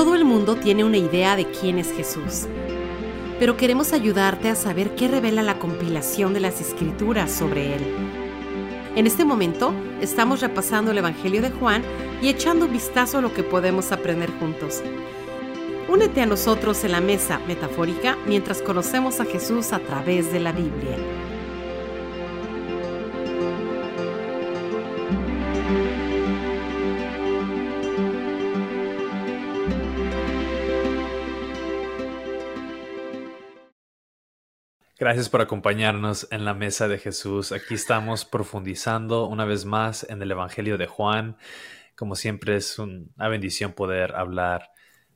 Todo el mundo tiene una idea de quién es Jesús, pero queremos ayudarte a saber qué revela la compilación de las Escrituras sobre Él. En este momento estamos repasando el Evangelio de Juan y echando un vistazo a lo que podemos aprender juntos. Únete a nosotros en la mesa metafórica mientras conocemos a Jesús a través de la Biblia. Gracias por acompañarnos en la mesa de Jesús. Aquí estamos profundizando una vez más en el Evangelio de Juan. Como siempre es una bendición poder hablar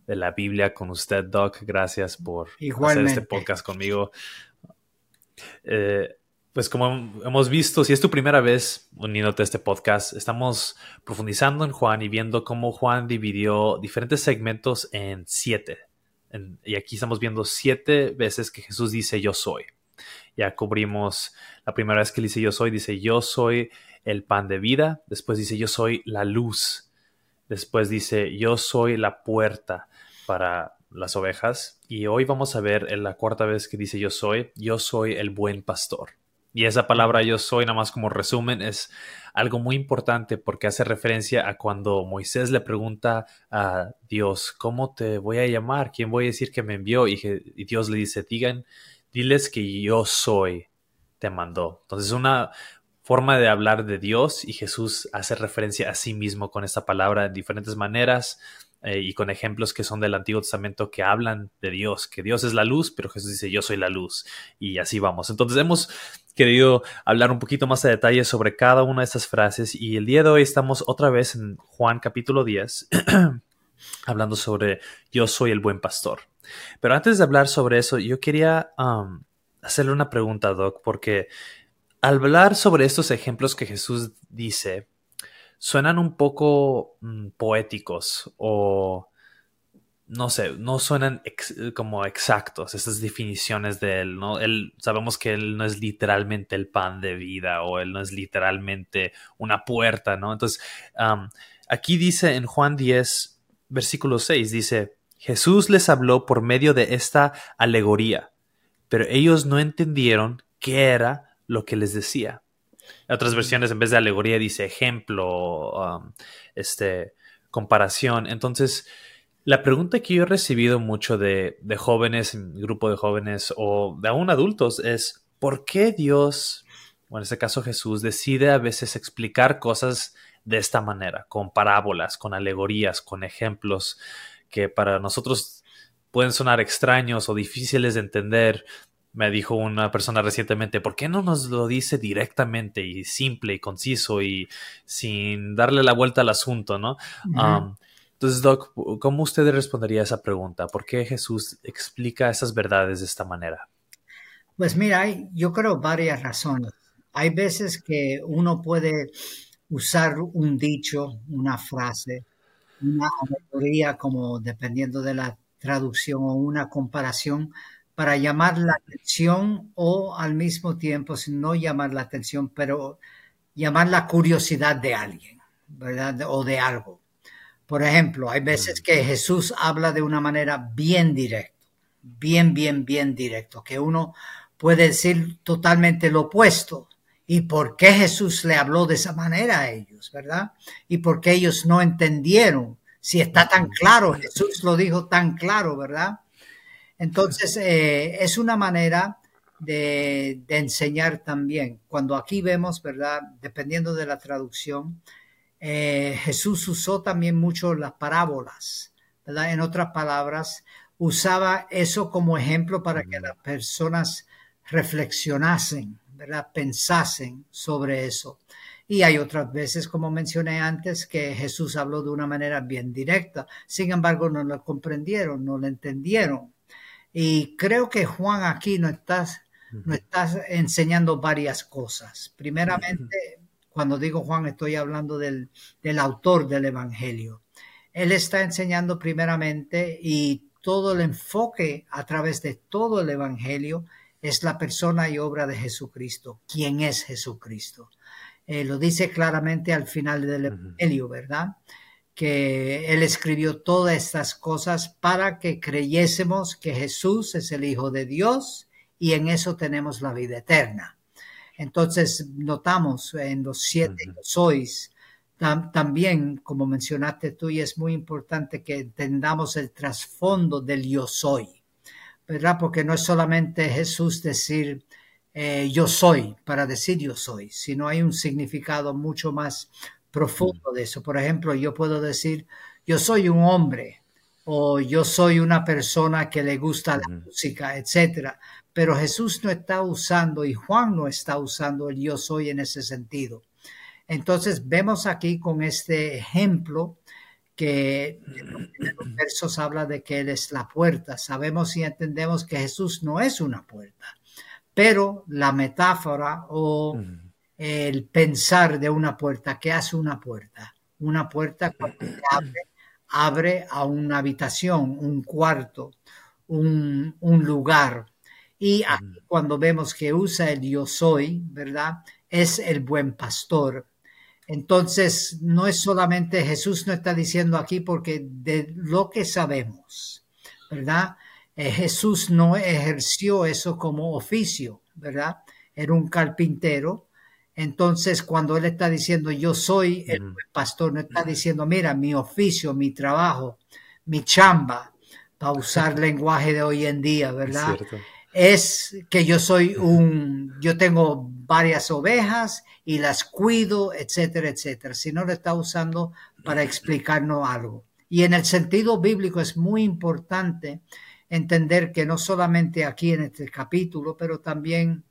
de la Biblia con usted, Doc. Gracias por hacer este podcast conmigo. Pues como hemos visto, si es tu primera vez uniéndote a este podcast, estamos profundizando en Juan y viendo cómo Juan dividió diferentes segmentos en 7. Y aquí estamos viendo 7 veces que Jesús dice yo soy. Ya cubrimos la primera vez que él dice yo soy, dice yo soy el pan de vida. Después dice yo soy la luz. Después dice yo soy la puerta para las ovejas. Y hoy vamos a ver en la cuarta vez que dice yo soy el buen pastor. Y esa palabra yo soy, nada más como resumen, es algo muy importante porque hace referencia a cuando Moisés le pregunta a Dios, ¿cómo te voy a llamar? ¿Quién voy a decir que me envió? Y Dios le dice, diles que yo soy, te mandó. Entonces es una forma de hablar de Dios y Jesús hace referencia a sí mismo con esta palabra en diferentes maneras y con ejemplos que son del Antiguo Testamento que hablan de Dios, que Dios es la luz, pero Jesús dice yo soy la luz y así vamos. Entonces hemos querido hablar un poquito más de detalle sobre cada una de estas frases y el día de hoy estamos otra vez en Juan capítulo 10 hablando sobre yo soy el buen pastor. Pero antes de hablar sobre eso yo quería hacerle una pregunta, Doc, porque al hablar sobre estos ejemplos que Jesús dice suenan un poco poéticos o no sé, no suenan como exactos estas definiciones de él, ¿no? Sabemos que él no es literalmente el pan de vida o él no es literalmente una puerta, ¿no? Entonces, aquí dice en Juan 10, versículo 6, dice, Jesús les habló por medio de esta alegoría, pero ellos no entendieron qué era lo que les decía. En otras versiones, en vez de alegoría, dice ejemplo, comparación. Entonces, la pregunta que yo he recibido mucho de jóvenes, grupo de jóvenes o de aún adultos es, ¿por qué Dios, o en este caso Jesús, decide a veces explicar cosas de esta manera? Con parábolas, con alegorías, con ejemplos que para nosotros pueden sonar extraños o difíciles de entender. Me dijo una persona recientemente, ¿por qué no nos lo dice directamente y simple y conciso y sin darle la vuelta al asunto, no? Entonces, Doc, ¿cómo usted respondería a esa pregunta? ¿Por qué Jesús explica esas verdades de esta manera? Pues mira, yo creo varias razones. Hay veces que uno puede usar un dicho, una frase, una alegoría, como dependiendo de la traducción o una comparación, para llamar la atención o al mismo tiempo, no llamar la atención, pero llamar la curiosidad de alguien, ¿verdad? O de algo. Por ejemplo, hay veces que Jesús habla de una manera bien directa, bien directo, que uno puede decir totalmente lo opuesto. ¿Y por qué Jesús le habló de esa manera a ellos, verdad? ¿Y por qué ellos no entendieron? Si está tan claro, Jesús lo dijo tan claro, ¿verdad? Entonces, es una manera de enseñar también. Cuando aquí vemos, ¿verdad? Dependiendo de la traducción, Jesús usó también mucho las parábolas, ¿verdad? En otras palabras, usaba eso como ejemplo para que las personas reflexionasen, ¿verdad? Pensasen sobre eso. Y hay otras veces, como mencioné antes, que Jesús habló de una manera bien directa. Sin embargo, no lo comprendieron, no lo entendieron. Y creo que Juan aquí nos está enseñando varias cosas. Primeramente, cuando digo Juan, estoy hablando del autor del Evangelio. Él está enseñando primeramente y todo el enfoque a través de todo el Evangelio es la persona y obra de Jesucristo. ¿Quién es Jesucristo? Lo dice claramente al final del Evangelio, ¿verdad? que él escribió todas estas cosas para que creyésemos que Jesús es el Hijo de Dios y en eso tenemos la vida eterna. Entonces notamos en los 7 sois, también como mencionaste tú, y es muy importante que entendamos el trasfondo del yo soy, ¿verdad? Porque no es solamente Jesús decir yo soy para decir yo soy, sino hay un significado mucho más profundo de eso. Por ejemplo, yo puedo decir, yo soy un hombre, o yo soy una persona que le gusta la música, etcétera. Pero Jesús no está usando, y Juan no está usando el yo soy en ese sentido. Entonces vemos aquí con este ejemplo que en los versos habla de que Él es la puerta. Sabemos y entendemos que Jesús no es una puerta, pero la metáfora o el pensar de una puerta, ¿qué hace una puerta? Una puerta cuando se abre, abre a una habitación, un cuarto, un lugar. Y aquí cuando vemos que usa el yo soy, ¿verdad? Es el buen pastor. Entonces, no es solamente Jesús, no está diciendo aquí porque de lo que sabemos, ¿verdad? Jesús no ejerció eso como oficio, ¿verdad? Era un carpintero. Entonces, cuando él está diciendo yo soy el buen pastor, no está diciendo mira, mi oficio, mi trabajo, mi chamba, para usar lenguaje de hoy en día, ¿verdad? Es que yo soy yo tengo varias ovejas y las cuido, etcétera, etcétera. Si no, lo está usando para explicarnos algo. Y en el sentido bíblico es muy importante entender que no solamente aquí en este capítulo, pero también,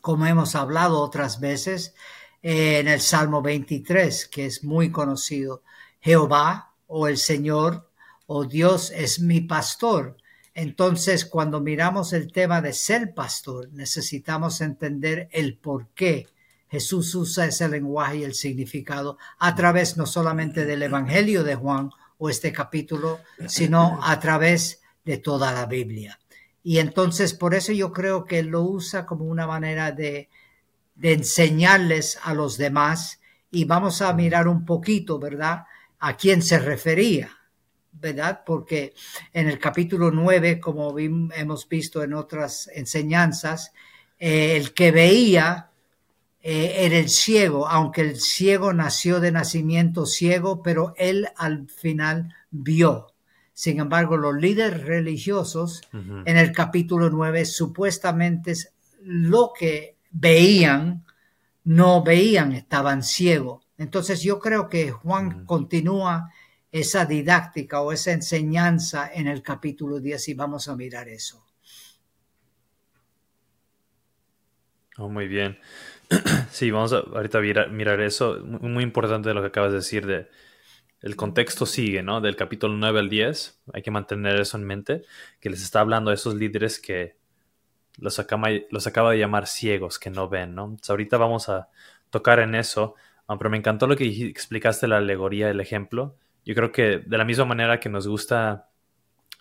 como hemos hablado otras veces, en el Salmo 23, que es muy conocido, Jehová o el Señor o Dios es mi pastor. Entonces, cuando miramos el tema de ser pastor, necesitamos entender el por qué Jesús usa ese lenguaje y el significado a través no solamente del Evangelio de Juan o este capítulo, sino a través de toda la Biblia. Y entonces, por eso yo creo que lo usa como una manera de enseñarles a los demás. Y vamos a mirar un poquito, ¿verdad?, a quién se refería, ¿verdad? Porque en el capítulo 9, como hemos visto en otras enseñanzas, el que veía era el ciego, aunque el ciego nació de nacimiento ciego, pero él al final vio. Sin embargo, los líderes religiosos en el capítulo 9 supuestamente lo que veían, no veían, estaban ciegos. Entonces yo creo que Juan continúa esa didáctica o esa enseñanza en el capítulo 10 y vamos a mirar eso. Oh, muy bien. Sí, vamos a ahorita mirar eso. Muy importante lo que acabas de decir de el contexto sigue, ¿no? Del capítulo 9 al 10. Hay que mantener eso en mente, que les está hablando a esos líderes que los acaba de llamar ciegos, que no ven, ¿no? Entonces, ahorita vamos a tocar en eso, pero me encantó lo que explicaste, la alegoría, el ejemplo. Yo creo que de la misma manera que nos gusta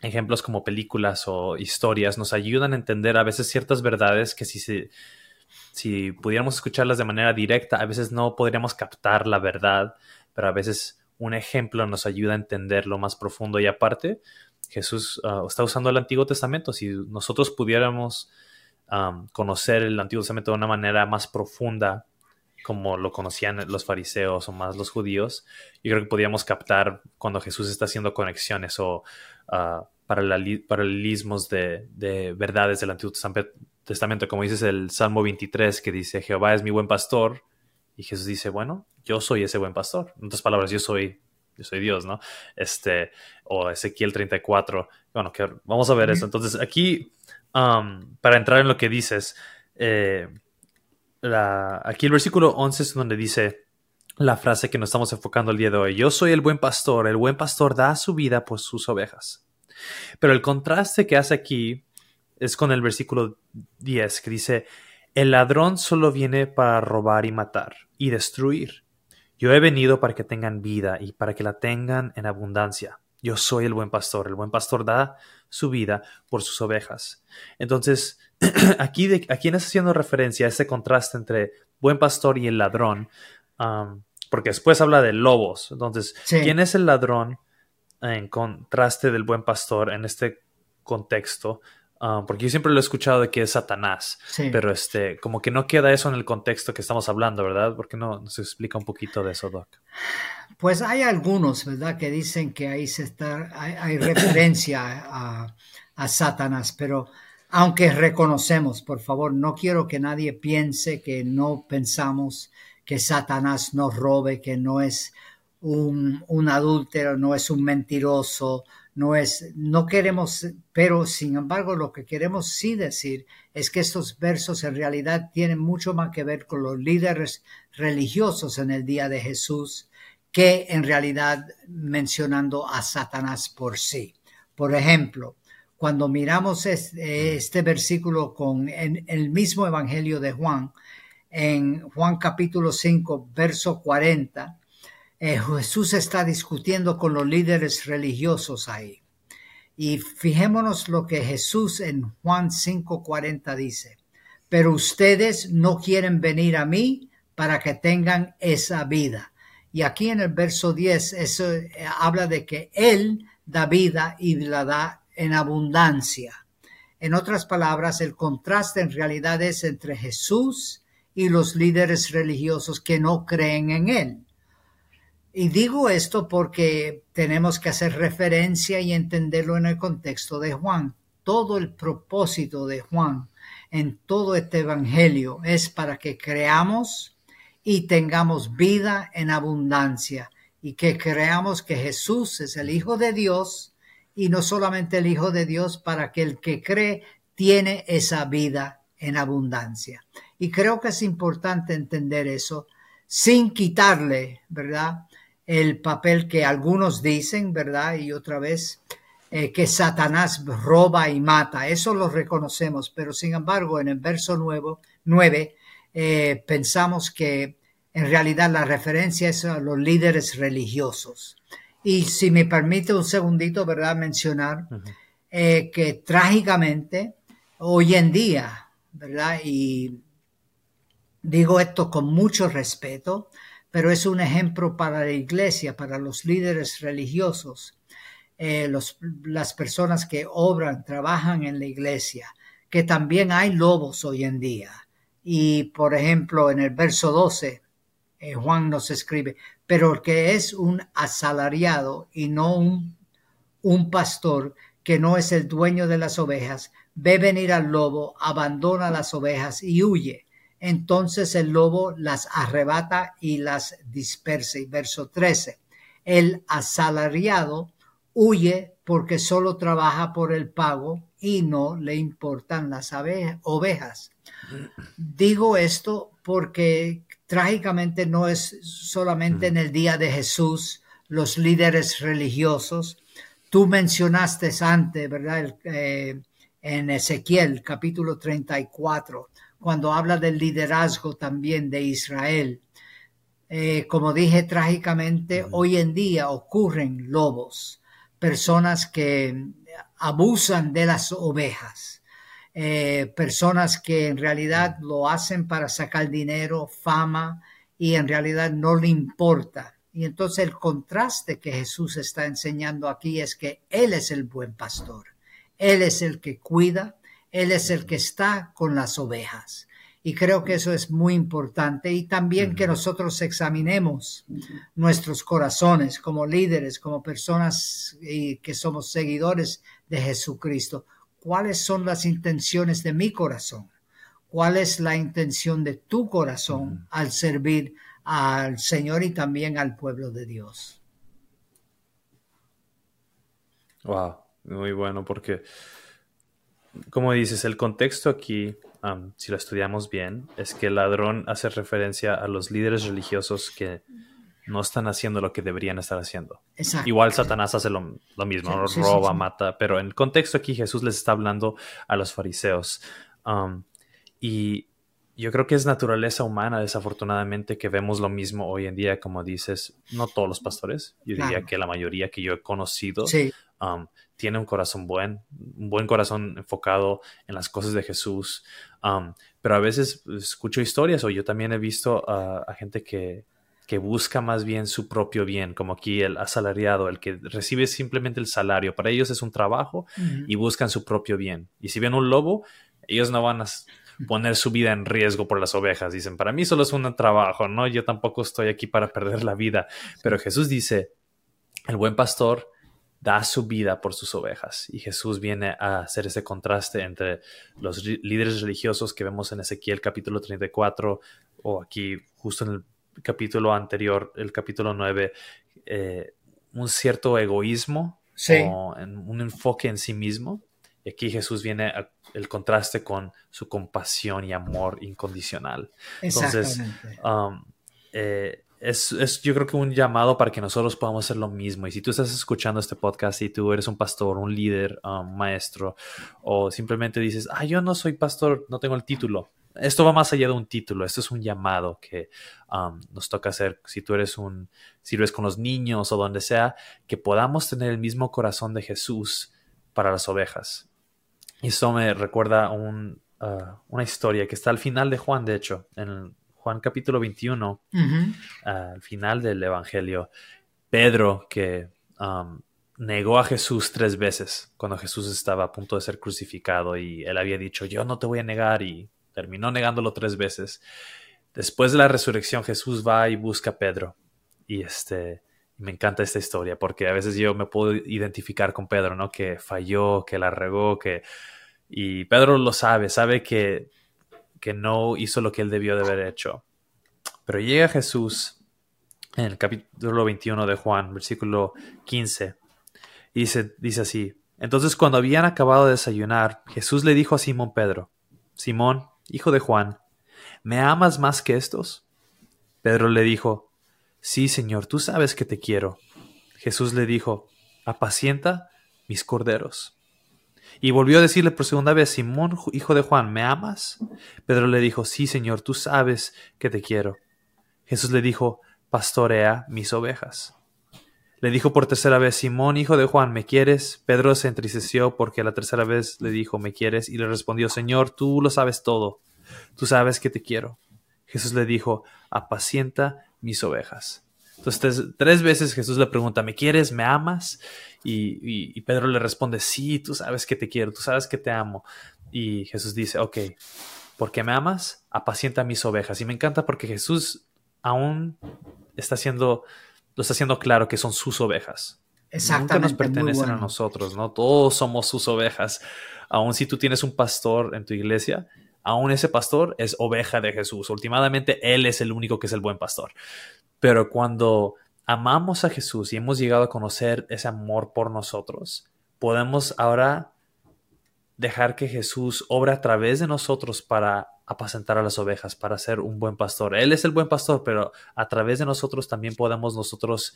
ejemplos como películas o historias, nos ayudan a entender a veces ciertas verdades que si pudiéramos escucharlas de manera directa, a veces no podríamos captar la verdad, pero a veces un ejemplo nos ayuda a entenderlo más profundo. Y aparte, Jesús está usando el Antiguo Testamento. Si nosotros pudiéramos conocer el Antiguo Testamento de una manera más profunda, como lo conocían los fariseos o más los judíos, yo creo que podíamos captar cuando Jesús está haciendo conexiones o paralelismos de verdades del Antiguo Testamento. Como dices, el Salmo 23 que dice, Jehová es mi buen pastor. Y Jesús dice, bueno, yo soy ese buen pastor. En otras palabras, yo soy Dios, ¿no? O Ezequiel 34. Bueno, vamos a ver eso. Entonces, aquí, para entrar en lo que dices, aquí el versículo 11 es donde dice la frase que nos estamos enfocando el día de hoy. Yo soy el buen pastor da su vida por sus ovejas. Pero el contraste que hace aquí es con el versículo 10 que dice, el ladrón solo viene para robar y matar y destruir. Yo he venido para que tengan vida y para que la tengan en abundancia. Yo soy el buen pastor da su vida por sus ovejas. Entonces, ¿a quién está haciendo referencia a ese contraste entre buen pastor y el ladrón? porque después habla de lobos. Entonces, sí. ¿Quién es el ladrón en contraste del buen pastor en este contexto? Porque yo siempre lo he escuchado de que es Satanás, sí. Pero como que no queda eso en el contexto que estamos hablando, ¿verdad? ¿Por qué no nos explica un poquito de eso, Doc? Pues hay algunos, ¿verdad? Que dicen que ahí hay referencia a Satanás, pero aunque reconocemos, por favor, no quiero que nadie piense que no pensamos que Satanás nos robe, que no es un adúltero, no es un mentiroso, no queremos, pero sin embargo lo que queremos sí decir es que estos versos en realidad tienen mucho más que ver con los líderes religiosos en el día de Jesús que en realidad mencionando a Satanás por sí. Por ejemplo, cuando miramos este versículo en el mismo Evangelio de Juan, en Juan capítulo 5, verso 40, Jesús está discutiendo con los líderes religiosos ahí. Y fijémonos lo que Jesús en Juan 5:40 dice. Pero ustedes no quieren venir a mí para que tengan esa vida. Y aquí en el verso 10, eso habla de que Él da vida y la da en abundancia. En otras palabras, el contraste en realidad es entre Jesús y los líderes religiosos que no creen en Él. Y digo esto porque tenemos que hacer referencia y entenderlo en el contexto de Juan. Todo el propósito de Juan en todo este evangelio es para que creamos y tengamos vida en abundancia y que creamos que Jesús es el Hijo de Dios y no solamente el Hijo de Dios, para que el que cree tiene esa vida en abundancia. Y creo que es importante entender eso sin quitarle, ¿verdad?, el papel que algunos dicen, ¿verdad? Y otra vez, que Satanás roba y mata. Eso lo reconocemos, pero sin embargo, en el verso 9, pensamos que en realidad la referencia es a los líderes religiosos. Y si me permite un segundito, ¿verdad?, mencionar que trágicamente hoy en día, ¿verdad? Y digo esto con mucho respeto, pero es un ejemplo para la iglesia, para los líderes religiosos, las personas que obran, trabajan en la iglesia, que también hay lobos hoy en día. Y, por ejemplo, en el verso 12, Juan nos escribe, pero el que es un asalariado y no un pastor, que no es el dueño de las ovejas, ve venir al lobo, abandona las ovejas y huye. Entonces el lobo las arrebata y las dispersa. Y verso 13, el asalariado huye porque solo trabaja por el pago y no le importan las ovejas. Digo esto porque trágicamente no es solamente en el día de Jesús los líderes religiosos. Tú mencionaste antes, ¿verdad? En Ezequiel capítulo 34. Cuando habla del liderazgo también de Israel. Como dije, trágicamente, hoy en día ocurren lobos, personas que abusan de las ovejas, personas que en realidad lo hacen para sacar dinero, fama, y en realidad no le importa. Y entonces el contraste que Jesús está enseñando aquí es que Él es el buen pastor, Él es el que cuida, Él es el que está con las ovejas. Y creo que eso es muy importante. Y también que nosotros examinemos nuestros corazones como líderes, como personas que somos seguidores de Jesucristo. ¿Cuáles son las intenciones de mi corazón? ¿Cuál es la intención de tu corazón al servir al Señor y también al pueblo de Dios? Wow, muy bueno, porque como dices, el contexto aquí, si lo estudiamos bien, es que el ladrón hace referencia a los líderes religiosos que no están haciendo lo que deberían estar haciendo. Exacto. Igual Satanás hace lo mismo, sí, roba, sí. Mata, pero en el contexto aquí Jesús les está hablando a los fariseos. Y yo creo que es naturaleza humana, desafortunadamente, que vemos lo mismo hoy en día, como dices, no todos los pastores, yo diría que la mayoría que yo he conocido, sí. Tiene un corazón un buen corazón enfocado en las cosas de Jesús, pero a veces escucho historias, o yo también he visto a gente que que busca más bien su propio bien, como aquí el asalariado, el que recibe simplemente el salario. Para ellos es un trabajo y buscan su propio bien. Y si ven un lobo, ellos no van a poner su vida en riesgo por las ovejas. Dicen, para mí solo es un trabajo, ¿no? Yo tampoco estoy aquí para perder la vida. Pero Jesús dice, el buen pastor da su vida por sus ovejas. Y Jesús viene a hacer ese contraste entre los líderes religiosos que vemos en Ezequiel capítulo 34, o aquí justo en el capítulo anterior, el capítulo 9, un cierto egoísmo, o un enfoque en sí mismo. Y aquí Jesús viene el contraste con su compasión y amor incondicional. Entonces, es yo creo que un llamado para que nosotros podamos hacer lo mismo. Y si tú estás escuchando este podcast y tú eres un pastor, un líder, un maestro, o simplemente dices, yo no soy pastor, no tengo el título. Esto va más allá de un título. Esto es un llamado que nos toca hacer. Si tú eres sirves con los niños o donde sea, que podamos tener el mismo corazón de Jesús para las ovejas. Y eso me recuerda una historia que está al final de Juan, de hecho, en Juan capítulo 21, al final del Evangelio. Pedro, que negó a Jesús 3 veces cuando Jesús estaba a punto de ser crucificado, y él había dicho, yo no te voy a negar, y terminó negándolo 3 veces. Después de la resurrección, Jesús va y busca a Pedro. Y me encanta esta historia, porque a veces yo me puedo identificar con Pedro, ¿no? Que falló, que la regó, y Pedro lo sabe que no hizo lo que él debió de haber hecho. Pero llega Jesús en el capítulo 21 de Juan, versículo 15, y dice así: entonces, cuando habían acabado de desayunar, Jesús le dijo a Simón Pedro: Simón, hijo de Juan, ¿me amas más que estos? Pedro le dijo: sí, Señor, tú sabes que te quiero. Jesús le dijo: apacienta mis corderos. Y volvió a decirle por segunda vez: Simón, hijo de Juan, ¿me amas? Pedro le dijo: sí, Señor, tú sabes que te quiero. Jesús le dijo: pastorea mis ovejas. Le dijo por 3ª vez: Simón, hijo de Juan, ¿me quieres? Pedro se entristeció porque la 3ª vez le dijo: ¿me quieres? Y le respondió: Señor, tú lo sabes todo. Tú sabes que te quiero. Jesús le dijo: apacienta mis ovejas. Entonces, 3 veces Jesús le pregunta: ¿me quieres? ¿Me amas? Y Pedro le responde: sí, tú sabes que te quiero, tú sabes que te amo. Y Jesús dice: ok, ¿por qué me amas? Apacienta mis ovejas. Y me encanta porque Jesús aún lo está haciendo claro que son sus ovejas. Exactamente. Nunca nos pertenecen a nosotros, ¿no? Todos somos sus ovejas. Aún si tú tienes un pastor en tu iglesia, aún ese pastor es oveja de Jesús. Últimamente, él es el único que es el buen pastor. Pero cuando amamos a Jesús y hemos llegado a conocer ese amor por nosotros, podemos ahora dejar que Jesús obra a través de nosotros para apacentar a las ovejas, para ser un buen pastor. Él es el buen pastor, pero a través de nosotros también podemos nosotros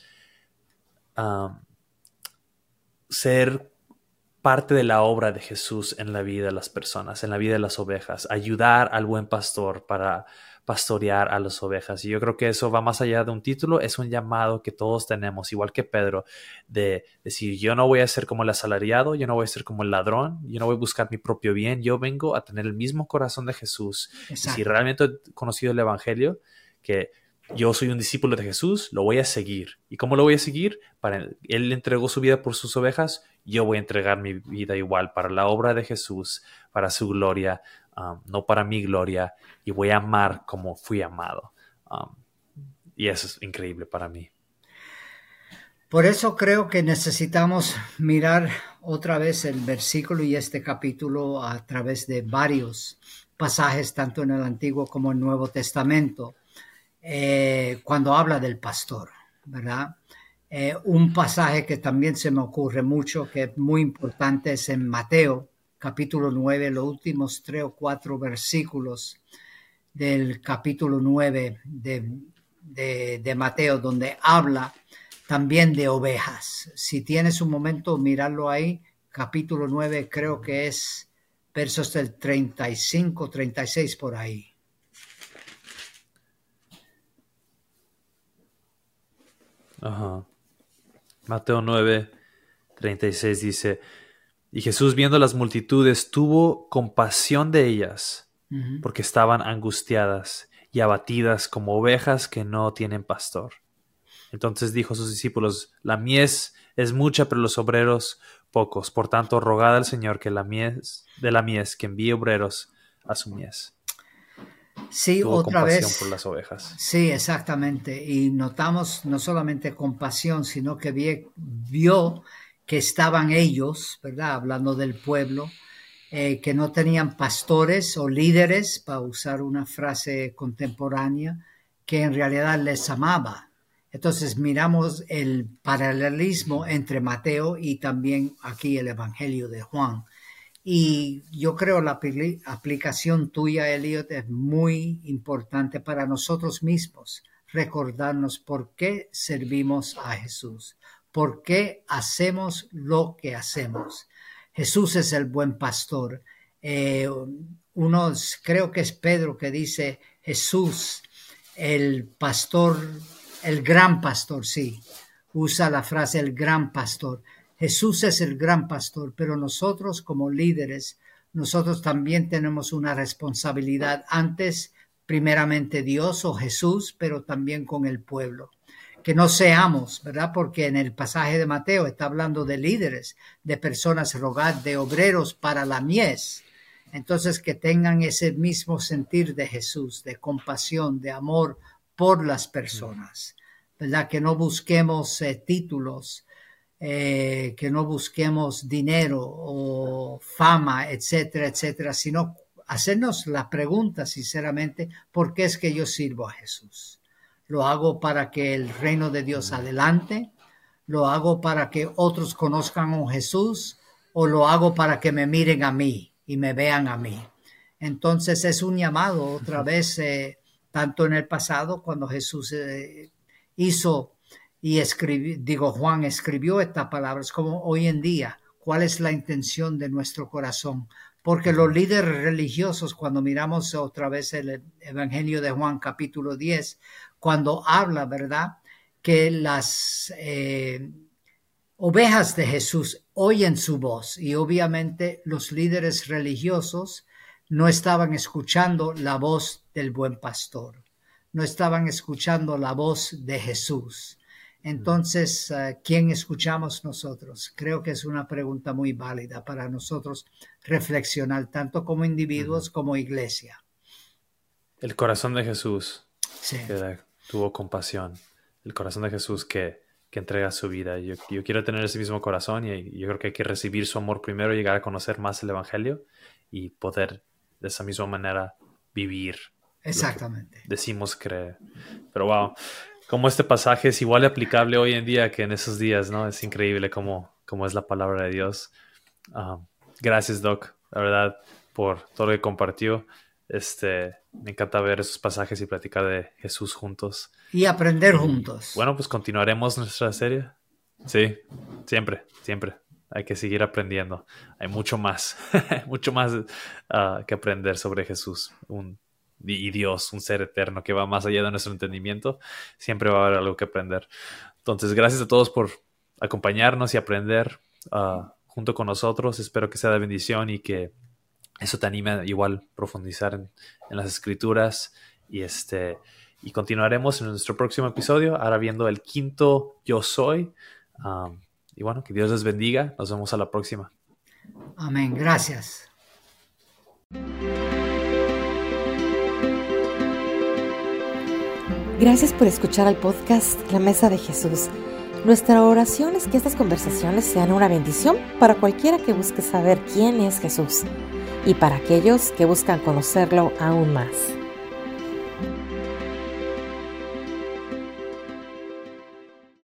ser parte de la obra de Jesús en la vida de las personas, en la vida de las ovejas, ayudar al buen pastor para pastorear a las ovejas. Y yo creo que eso va más allá de un título, es un llamado que todos tenemos, igual que Pedro, de decir: yo no voy a ser como el asalariado, yo no voy a ser como el ladrón, yo no voy a buscar mi propio bien, yo vengo a tener el mismo corazón de Jesús. Y si realmente he conocido el Evangelio, que yo soy un discípulo de Jesús, lo voy a seguir. ¿Y cómo lo voy a seguir? Él entregó su vida por sus ovejas, yo voy a entregar mi vida igual para la obra de Jesús, para su gloria, no para mi gloria, y voy a amar como fui amado. Y eso es increíble para mí. Por eso creo que necesitamos mirar otra vez el versículo y este capítulo a través de varios pasajes, tanto en el Antiguo como en el Nuevo Testamento. Cuando habla del pastor, ¿verdad? Un pasaje que también se me ocurre mucho, que es muy importante, es en Mateo, capítulo 9, los últimos 3 o 4 versículos del capítulo 9 de Mateo, donde habla también de ovejas. Si tienes un momento, mirarlo ahí, capítulo 9, creo que es versos del 35, 36 por ahí. Mateo 9, 36 dice: y Jesús, viendo las multitudes, tuvo compasión de ellas, porque estaban angustiadas y abatidas como ovejas que no tienen pastor. Entonces dijo a sus discípulos: la mies es mucha, pero los obreros pocos. Por tanto, rogad al Señor que la mies que envíe obreros a su mies. Sí, tuvo otra compasión vez por las ovejas. Sí, exactamente. Y notamos no solamente compasión, sino que vio que estaban ellos, ¿verdad? Hablando del pueblo, que no tenían pastores o líderes, para usar una frase contemporánea, que en realidad les amaba. Entonces miramos el paralelismo entre Mateo y también aquí el Evangelio de Juan. Y yo creo la aplicación tuya, Elliot, es muy importante para nosotros mismos. Recordarnos por qué servimos a Jesús, por qué hacemos lo que hacemos. Jesús es el buen pastor. Creo que es Pedro que dice: Jesús, el pastor. El gran pastor, sí. Usa la frase el gran pastor. Jesús es el gran pastor, pero nosotros como líderes, nosotros también tenemos una responsabilidad antes, primeramente Dios o Jesús, pero también con el pueblo. Que no seamos, ¿verdad? Porque en el pasaje de Mateo está hablando de líderes, de personas, rogad, de obreros para la mies. Entonces que tengan ese mismo sentir de Jesús, de compasión, de amor, por las personas, ¿verdad? Que no busquemos títulos, que no busquemos dinero o fama, etcétera, etcétera, sino hacernos la pregunta sinceramente, ¿por qué es que yo sirvo a Jesús? ¿Lo hago para que el reino de Dios adelante? ¿Lo hago para que otros conozcan a Jesús? ¿O lo hago para que me miren a mí y me vean a mí? Entonces es un llamado otra vez, tanto en el pasado, cuando Jesús Juan escribió estas palabras, como hoy en día, ¿cuál es la intención de nuestro corazón? Porque los líderes religiosos, cuando miramos otra vez el Evangelio de Juan, capítulo 10, cuando habla, ¿verdad?, que las ovejas de Jesús oyen su voz, y obviamente los líderes religiosos no estaban escuchando la voz del buen pastor, no estaban escuchando la voz de Jesús. Entonces, ¿quién escuchamos nosotros? Creo que es una pregunta muy válida para nosotros reflexionar, tanto como individuos como iglesia. El corazón de Jesús, sí, que tuvo compasión, el corazón de Jesús que entrega su vida. Yo quiero tener ese mismo corazón y yo creo que hay que recibir su amor primero, llegar a conocer más el Evangelio y poder de esa misma manera vivir. Exactamente. Decimos creer. Pero wow, como este pasaje es igual de aplicable hoy en día que en esos días, ¿no? Es increíble cómo es la palabra de Dios. Gracias, Doc, la verdad, por todo lo que compartió. Me encanta ver esos pasajes y platicar de Jesús juntos. Y aprender juntos. Bueno, pues continuaremos nuestra serie. Sí, siempre, siempre. Hay que seguir aprendiendo. Hay mucho más que aprender sobre Jesús y Dios, un ser eterno que va más allá de nuestro entendimiento. Siempre va a haber algo que aprender. Entonces, gracias a todos por acompañarnos y aprender junto con nosotros. Espero que sea de bendición y que eso te anime igual a profundizar en las Escrituras. Y continuaremos en nuestro próximo episodio, ahora viendo el quinto Yo Soy. Y bueno, que Dios les bendiga. Nos vemos a la próxima. Amén. Gracias. Gracias por escuchar al podcast La Mesa de Jesús. Nuestra oración es que estas conversaciones sean una bendición para cualquiera que busque saber quién es Jesús y para aquellos que buscan conocerlo aún más.